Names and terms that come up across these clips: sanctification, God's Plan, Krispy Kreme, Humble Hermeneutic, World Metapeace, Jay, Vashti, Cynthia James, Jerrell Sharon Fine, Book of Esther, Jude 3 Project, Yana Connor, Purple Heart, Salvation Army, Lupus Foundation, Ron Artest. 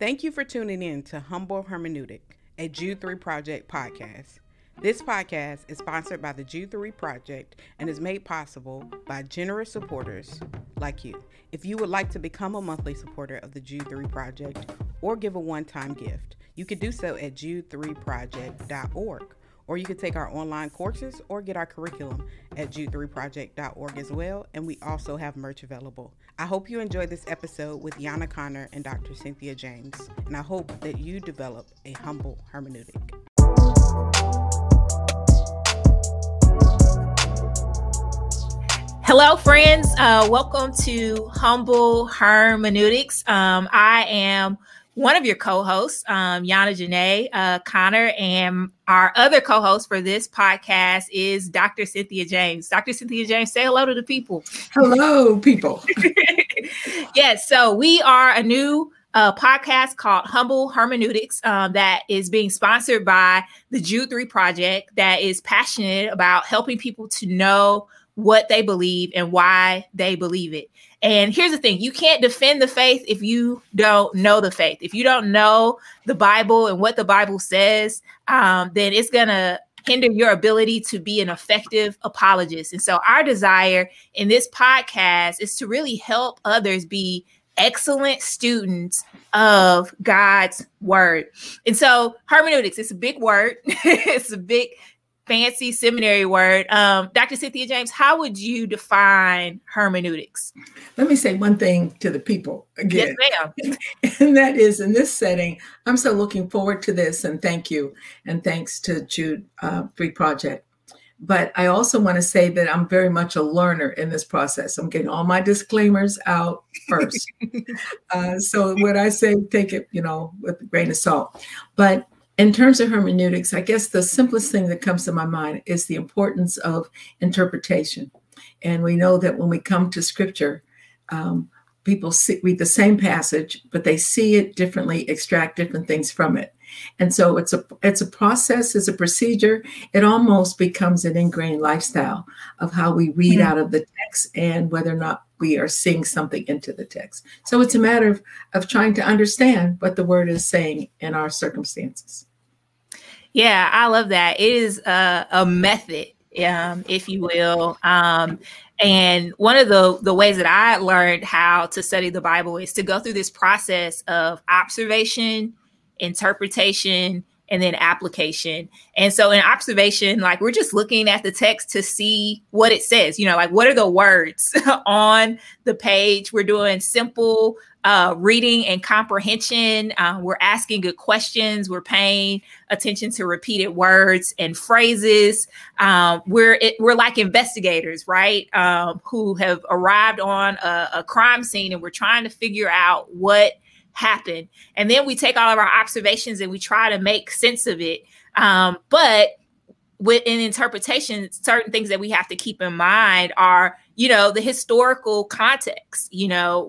Thank you for tuning in to Humble Hermeneutic, a Jude 3 Project podcast. This podcast is sponsored by the Jude 3 Project and is made possible by generous supporters like you. If you would like to become a monthly supporter of the Jude 3 Project or give a one-time gift, you could do so at jude3project.org, or you could take our online courses or get our curriculum at jude3project.org as well, and we also have merch available. I hope you enjoyed this episode with Yana Connor and Dr. Cynthia James, and I hope that you develop a humble hermeneutic. Hello, friends. Welcome to Humble Hermeneutics. I am one of your co-hosts, Yana Connor, and our other co-host for this podcast is Dr. Cynthia James. Dr. Cynthia James, say hello to the people. Hello, people. Yes, so we are a new podcast called Humble Hermeneutics that is being sponsored by the Jude 3 Project, that is passionate about helping people to know what they believe and why they believe it. And here's the thing, you can't defend the faith if you don't know the faith. If you don't know the Bible and what the Bible says, then it's going to hinder your ability to be an effective apologist. And so our desire in this podcast is to really help others be excellent students of God's word. And so hermeneutics, it's a big word. It's a big fancy seminary word. Dr. Cynthia James, how would you define hermeneutics? Let me say one thing to the people again. Yes, ma'am. And that is, in this setting, I'm so looking forward to this, and thank you. And thanks to Jude 3 Project. But I also want to say that I'm very much a learner in this process. I'm getting all my disclaimers out first. So what I say, take it, with a grain of salt. But in terms of hermeneutics, I guess the simplest thing that comes to my mind is the importance of interpretation. And we know that when we come to scripture, people read the same passage, but they see it differently, extract different things from it. And so it's a process, it's a procedure. It almost becomes an ingrained lifestyle of how we read out of the text and whether or not we are seeing something into the text. So it's a matter of trying to understand what the word is saying in our circumstances. Yeah, I love that. It is a method, if you will. And one of the ways that I learned how to study the Bible is to go through this process of observation, interpretation, and then application. And so in observation, like, we're just looking at the text to see what it says, like, what are the words on the page? We're doing simple reading and comprehension. We're asking good questions. We're paying attention to repeated words and phrases. We're like investigators, right? Who have arrived on a crime scene, and we're trying to figure out what happen. And then we take all of our observations and we try to make sense of it. But within interpretation, certain things that we have to keep in mind are, the historical context,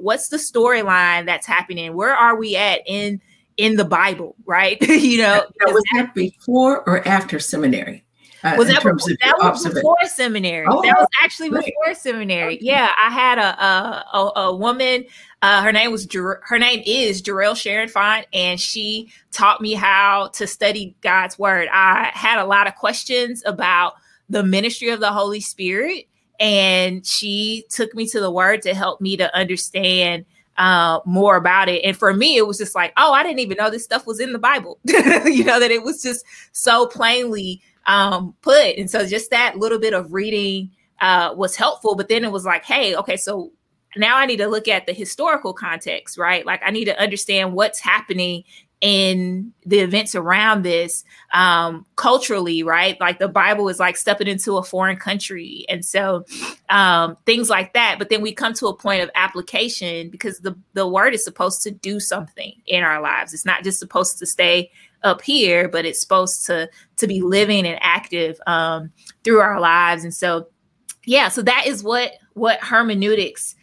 what's the storyline that's happening? Where are we at in the Bible, right? Was that before or after seminary? That was before seminary. Oh, that was actually before seminary. Okay. Yeah, I had a woman. Her name is Jerrell Sharon Fine, and she taught me how to study God's word. I had a lot of questions about the ministry of the Holy Spirit, and she took me to the word to help me to understand more about it. And for me, it was just like, I didn't even know this stuff was in the Bible. That it was just so plainly put. And so just that little bit of reading was helpful. But then it was like, hey, okay, so now I need to look at the historical context, right? Like, I need to understand what's happening in the events around this culturally, right? Like, the Bible is like stepping into a foreign country. And so things like that. But then we come to a point of application, because the word is supposed to do something in our lives. It's not just supposed to stay up here, but it's supposed to be living and active through our lives. And so, yeah, so that is what hermeneutics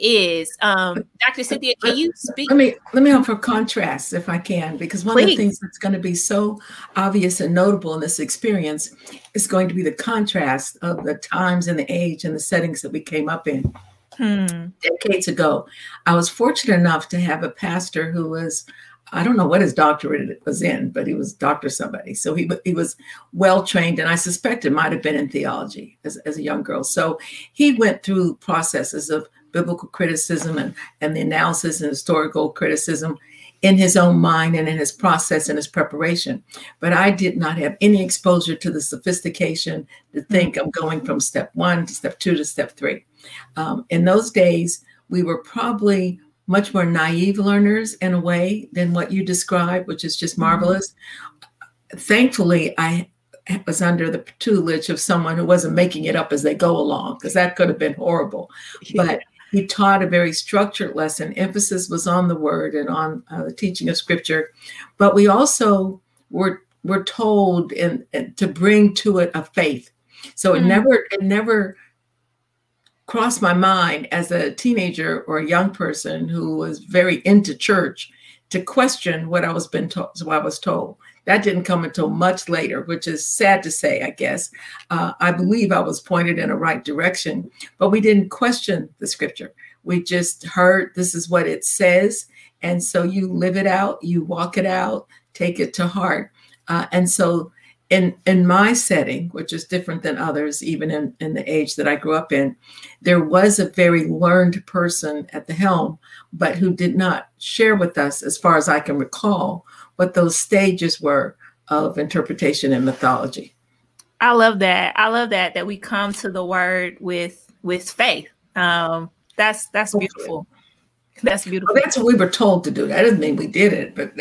is. Dr. Cynthia, can you speak? Let me offer contrast if I can, because one of the things that's going to be so obvious and notable in this experience is going to be the contrast of the times and the age and the settings that we came up in. Decades ago, I was fortunate enough to have a pastor who was I don't know what his doctorate was in, but he was Dr. somebody. So he was well-trained, and I suspect it might have been in theology as a young girl. So he went through processes of biblical criticism and the analysis and historical criticism in his own mind and in his process and his preparation. But I did not have any exposure to the sophistication to think I'm going from step one to step two to step three. In those days, we were probably much more naive learners in a way than what you described, which is just marvelous. Thankfully, I was under the tutelage of someone who wasn't making it up as they go along, because that could have been horrible. Yeah. But he taught a very structured lesson. Emphasis was on the word and on the teaching of scripture. But we also were told and to bring to it a faith. So it never crossed my mind as a teenager or a young person who was very into church to question what I was been told. So I was told that didn't come until much later, which is sad to say, I guess. I believe I was pointed in a right direction, but we didn't question the scripture. We just heard this is what it says. And so you live it out, you walk it out, take it to heart. And so in my setting, which is different than others, even in the age that I grew up in, there was a very learned person at the helm, but who did not share with us, as far as I can recall, what those stages were of interpretation and mythology. I love that. I love that we come to the word with faith. That's beautiful. That's beautiful. Well, that's what we were told to do. That doesn't mean we did it, but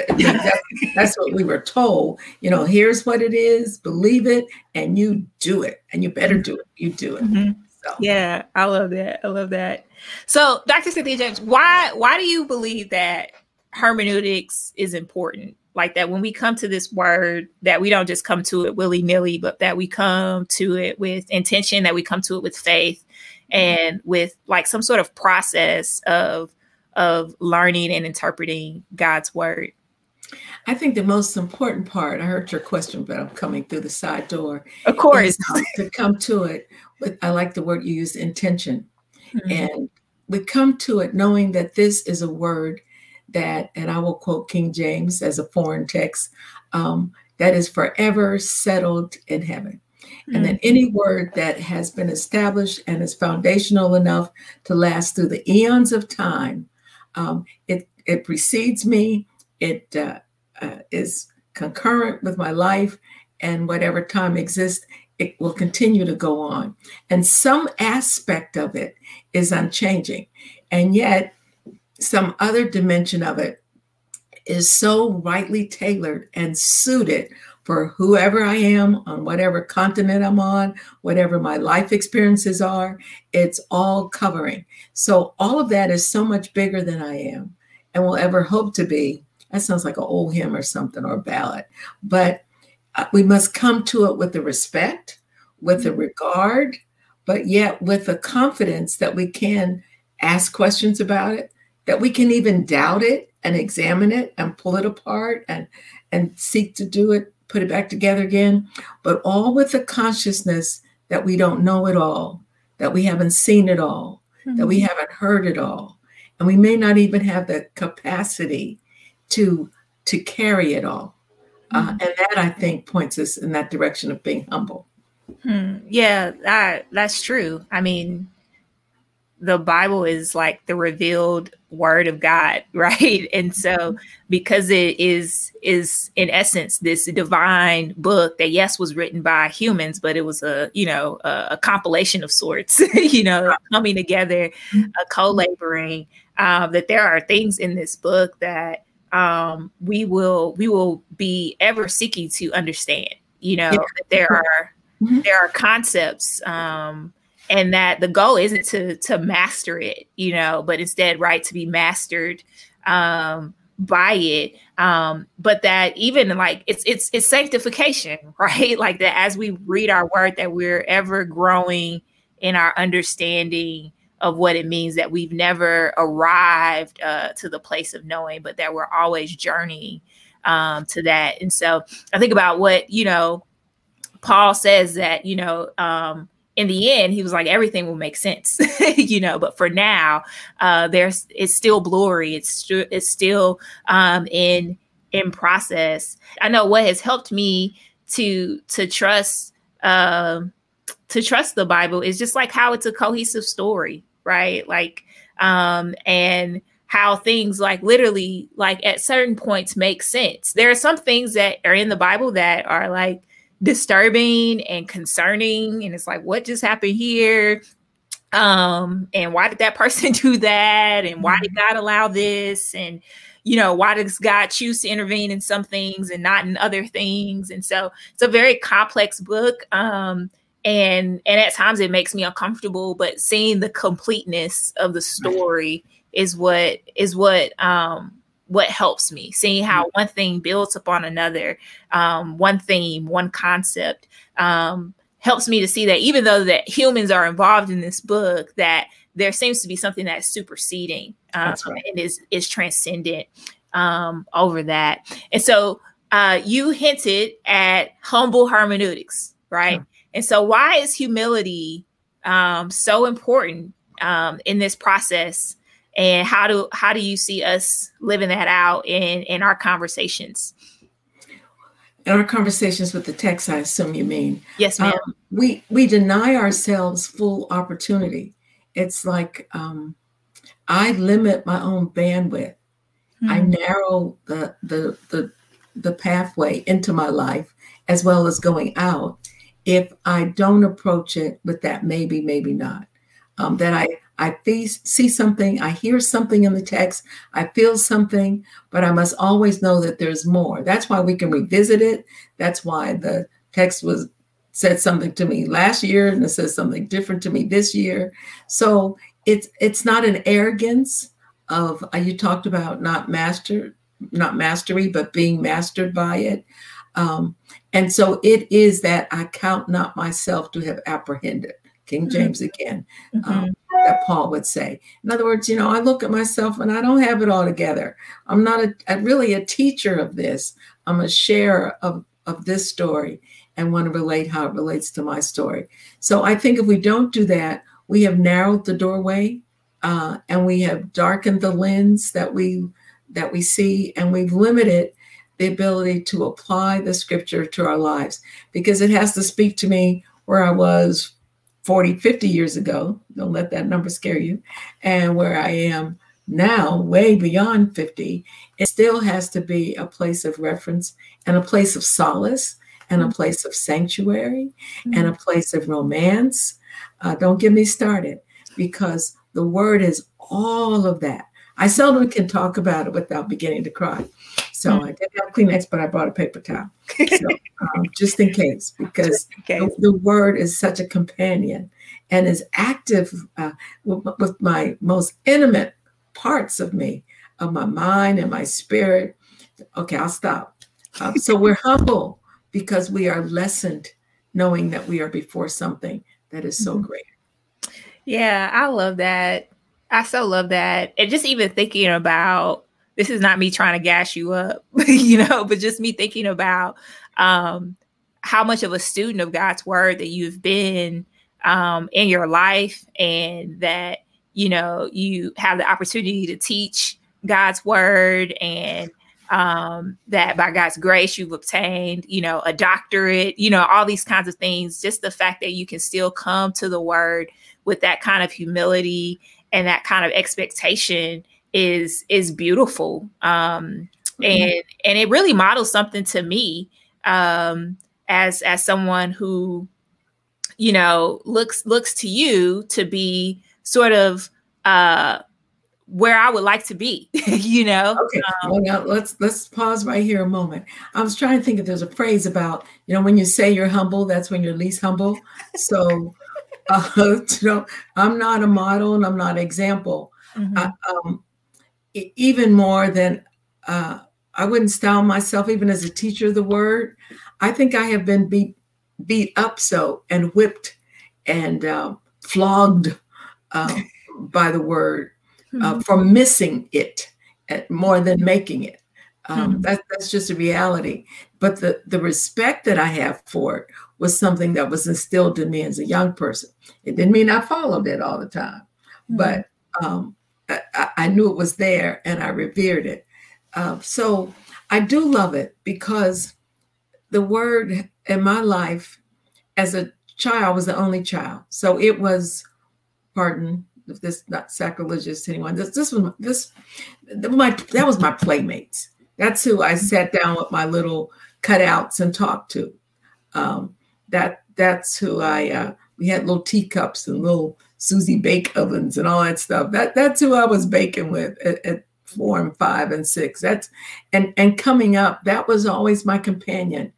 that's what we were told. You know, here's what it is, believe it, and you do it. And you better do it. You do it. Mm-hmm. So. Yeah, I love that. I love that. So, Dr. Cynthia James, why do you believe that hermeneutics is important? Like that when we come to this word, that we don't just come to it willy-nilly, but that we come to it with intention, that we come to it with faith and with like some sort of process of learning and interpreting God's word? I think the most important part, I heard your question, but I'm coming through the side door. Of course. To come to it, I like the word you used, intention. Mm-hmm. And we come to it knowing that this is a word that, and I will quote King James as a foreign text, that is forever settled in heaven. And then any word that has been established and is foundational enough to last through the eons of time, it precedes me, it is concurrent with my life, and whatever time exists, it will continue to go on. And some aspect of it is unchanging. And yet some other dimension of it is so rightly tailored and suited for whoever I am, on whatever continent I'm on, whatever my life experiences are, it's all covering. So all of that is so much bigger than I am and will ever hope to be. That sounds like an old hymn or something, or a ballad. But we must come to it with the respect, with the regard, but yet with the confidence that we can ask questions about it, that we can even doubt it and examine it and pull it apart and seek to do it, put it back together again, but all with the consciousness that we don't know it all, that we haven't seen it all, that we haven't heard it all. And we may not even have the capacity to carry it all. And that, I think, points us in that direction of being humble. Yeah, that's true. I mean, the Bible is like the revealed word of God, right? And so because it is in essence this divine book that, yes, was written by humans, but it was a compilation of sorts, coming together, collaborating, that there are things in this book that we will be ever seeking to understand, that there are concepts, and that the goal isn't to master it, but instead, right, to be mastered by it. But that even like it's sanctification, right? Like that as we read our word, that we're ever growing in our understanding of what it means, that we've never arrived to the place of knowing, but that we're always journeying to that. And so I think about what, Paul says that, in the end, he was like, everything will make sense, you know, but for now, it's still blurry. It's still in process. I know what has helped me to trust the Bible is just like how it's a cohesive story, right? Like, and how things like literally like at certain points make sense. There are some things that are in the Bible that are like disturbing and concerning. And it's like, what just happened here? And why did that person do that? And why did God allow this? And, you know, why does God choose to intervene in some things and not in other things? And so it's a very complex book. And at times it makes me uncomfortable, but seeing the completeness of the story is what helps me, seeing how one thing builds upon another, one theme, one concept, helps me to see that even though that humans are involved in this book, that there seems to be something that's superseding and is transcendent over that. And so you hinted at humble hermeneutics, right? Yeah. And so why is humility so important in this process? And how do you see us living that out in our conversations? In our conversations with the text, I assume you mean. Yes, ma'am. We deny ourselves full opportunity. It's like I limit my own bandwidth. Mm-hmm. I narrow the pathway into my life as well as going out. If I don't approach it with that maybe, maybe not, that I see something, I hear something in the text, I feel something, but I must always know that there's more. That's why we can revisit it. That's why the text said something to me last year and it says something different to me this year. So it's not an arrogance of, you talked about not mastery, but being mastered by it. And so it is that I count not myself to have apprehended, King James again, that Paul would say. In other words, you know, I look at myself and I don't have it all together. I'm not really a teacher of this. I'm a sharer of this story and want to relate how it relates to my story. So I think if we don't do that, we have narrowed the doorway and we have darkened the lens that we see, and we've limited the ability to apply the scripture to our lives, because it has to speak to me where I was 40, 50 years ago. Don't let that number scare you. And where I am now, way beyond 50, it still has to be a place of reference and a place of solace and a place of sanctuary and a place of romance. Don't get me started, because the word is all of that. I seldom can talk about it without beginning to cry. So I didn't have Kleenex, but I brought a paper towel. So, just in case, because the word is such a companion and is active with my most intimate parts of me, of my mind and my spirit. Okay, I'll stop. So we're humble because we are lessened, knowing that we are before something that is so great. Yeah, I love that. I so love that. And just even thinking about, this is not me trying to gas you up, you know, but just me thinking about how much of a student of God's word that you've been in your life, and that, you know, you have the opportunity to teach God's word, and that by God's grace, you've obtained, you know, a doctorate, you know, all these kinds of things. Just the fact that you can still come to the word with that kind of humility and that kind of expectation is beautiful. And it really models something to me as someone who, you know, looks to you to be sort of where I would like to be, you know? Okay, well, now let's pause right here a moment. I was trying to think if there's a phrase about, you know, when you say you're humble, that's when you're least humble. So you know, I'm not a model and I'm not an example. Mm-hmm. Even more than I wouldn't style myself even as a teacher of the word. I think I have been beat up and whipped and flogged by the word for missing it more than making it. That's just a reality. But the respect that I have for it was something that was instilled in me as a young person. It didn't mean I followed it all the time, but I knew it was there and I revered it. So I do love it because the word in my life as a child, I was the only child. So it was, pardon if this is not sacrilegious to anyone, that was my playmates. That's who I sat down with my little cutouts and talked to. That's who we had little teacups and little Susie bake ovens and all that stuff. That's who I was baking with at 4 and 5 and 6. And coming up, that was always my companion.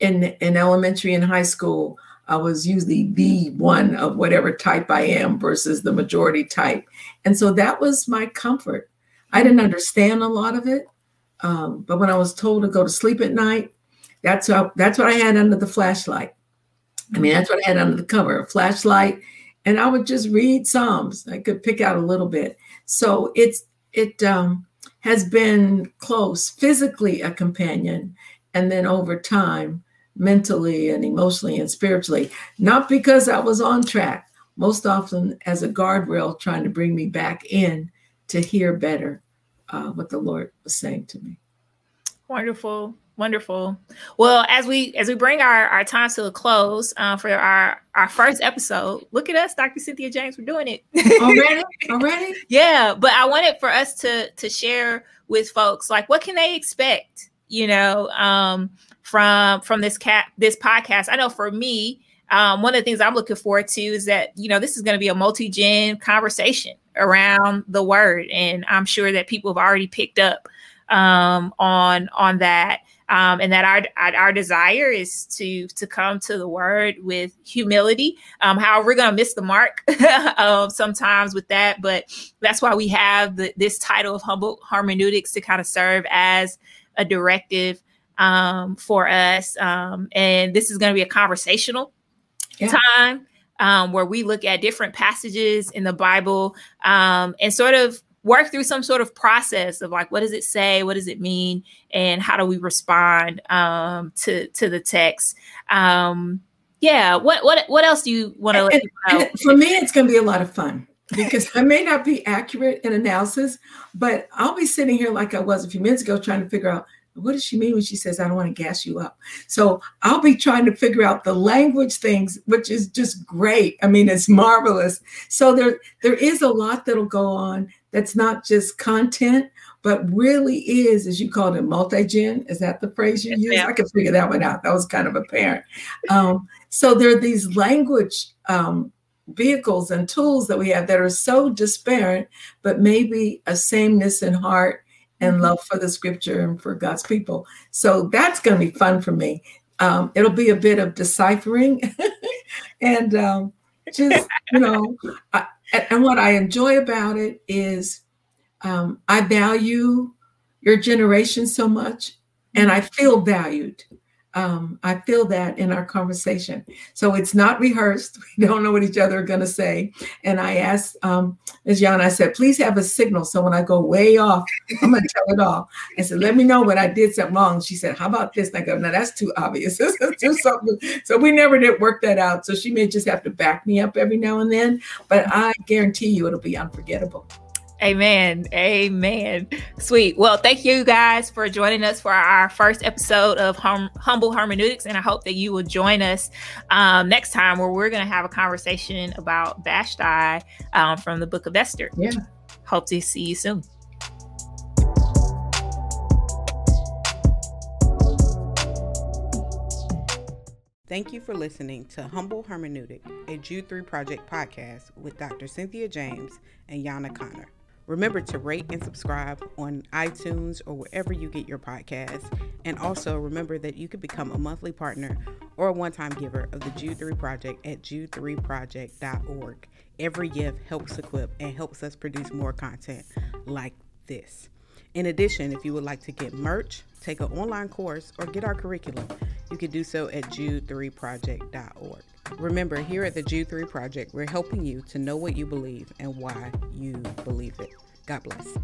In elementary and high school, I was usually the one of whatever type I am versus the majority type. And so that was my comfort. I didn't understand a lot of it. But when I was told to go to sleep at night, that's what I had under the flashlight. I mean, that's what I had under the cover, a flashlight. And I would just read Psalms. I could pick out a little bit. So it has been close, physically a companion, and then over time, mentally and emotionally and spiritually, not because I was on track, most often as a guardrail trying to bring me back in to hear better what the Lord was saying to me. Wonderful. Wonderful. Well, as we bring our time to a close for our first episode, look at us, Dr. Cynthia James, we're doing it already. Yeah, but I wanted for us to share with folks like what can they expect, from this podcast. I know for me, one of the things I'm looking forward to is that this is going to be a multi-gen conversation around the Word, and I'm sure that people have already picked up on that. And that our desire is to come to the Word with humility. However, we're going to miss the mark sometimes with that, but that's why we have this title of Humble Hermeneutics to kind of serve as a directive for us. And this is going to be a conversational time where we look at different passages in the Bible and sort of work through some sort of process of like, what does it say? What does it mean? And how do we respond to the text? What else do you want to let people know? For me, it's going to be a lot of fun because I may not be accurate in analysis, but I'll be sitting here like I was a few minutes ago trying to figure out, what does she mean when she says, I don't want to gas you up? So I'll be trying to figure out the language things, which is just great. I mean, it's marvelous. So there is a lot that'll go on. That's not just content, but really is, as you called it, multi-gen. Is that the phrase you use? Yeah. I could figure that one out. That was kind of apparent. So there are these language vehicles and tools that we have that are so disparate, but maybe a sameness in heart and love for the scripture and for God's people. So that's going to be fun for me. It'll be a bit of deciphering and just, and what I enjoy about it is I value your generation so much, and I feel valued. I feel that in our conversation. So it's not rehearsed. We don't know what each other are going to say. And I asked Ms. Yana, I said, please have a signal. So when I go way off, I'm going to tell it all. I said, let me know when I did something wrong. She said, how about this? And I go, no, that's too obvious. So we never did work that out. So she may just have to back me up every now and then. But I guarantee you it'll be unforgettable. Amen. Amen. Sweet. Well, thank you guys for joining us for our first episode of Humble Hermeneutics. And I hope that you will join us next time where we're going to have a conversation about Vashti from the Book of Esther. Yeah. Hope to see you soon. Thank you for listening to Humble Hermeneutic, a Jude 3 Project podcast with Dr. Cynthia James and Yana Connor. Remember to rate and subscribe on iTunes or wherever you get your podcasts. And also remember that you can become a monthly partner or a one-time giver of the Jude 3 Project at jude3project.org. Every gift helps equip and helps us produce more content like this. In addition, if you would like to get merch, take an online course, or get our curriculum, you can do so at Jude3Project.org. Remember, here at the Jude 3 Project, we're helping you to know what you believe and why you believe it. God bless.